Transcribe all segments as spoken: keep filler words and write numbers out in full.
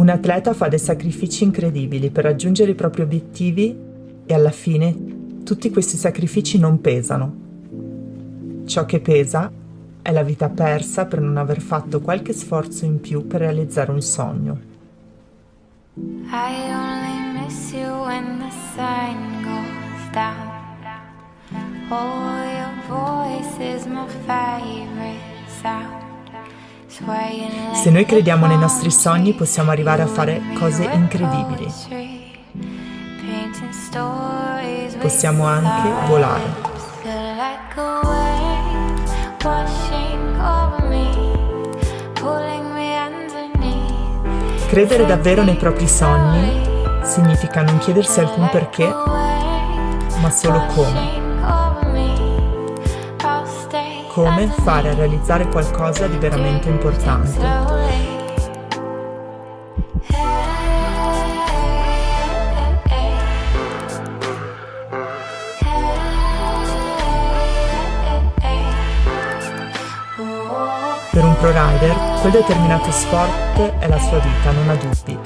Un atleta fa dei sacrifici incredibili per raggiungere i propri obiettivi e alla fine tutti questi sacrifici non pesano. Ciò che pesa è la vita persa per non aver fatto qualche sforzo in più per realizzare un sogno. I only miss you when the sun goes down. Oh, your voice is my favorite sound. Se noi crediamo nei nostri sogni, possiamo arrivare a fare cose incredibili. Possiamo anche volare. Credere davvero nei propri sogni significa non chiedersi alcun perché, ma solo come. Come fare a realizzare qualcosa di veramente importante. Per un pro rider, quel determinato sport è la sua vita, non ha dubbi.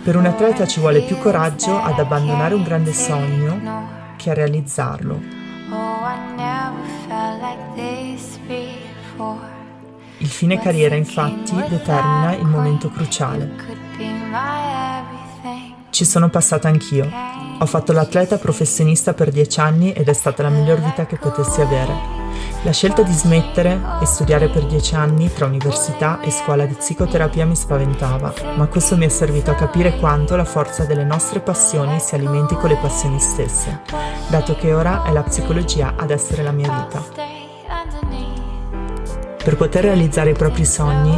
Per un atleta ci vuole più coraggio ad abbandonare un grande sogno che a realizzarlo. Il fine carriera, infatti, determina il momento cruciale. Ci sono passata anch'io. Ho fatto l'atleta professionista per dieci anni ed è stata la miglior vita che potessi avere. La scelta di smettere e studiare per dieci anni tra università e scuola di psicoterapia mi spaventava, ma questo mi è servito a capire quanto la forza delle nostre passioni si alimenti con le passioni stesse, dato che ora è la psicologia ad essere la mia vita. Per poter realizzare i propri sogni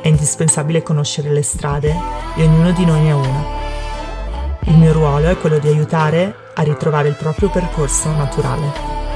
è indispensabile conoscere le strade e ognuno di noi ne ha una. Il mio ruolo è quello di aiutare a ritrovare il proprio percorso naturale.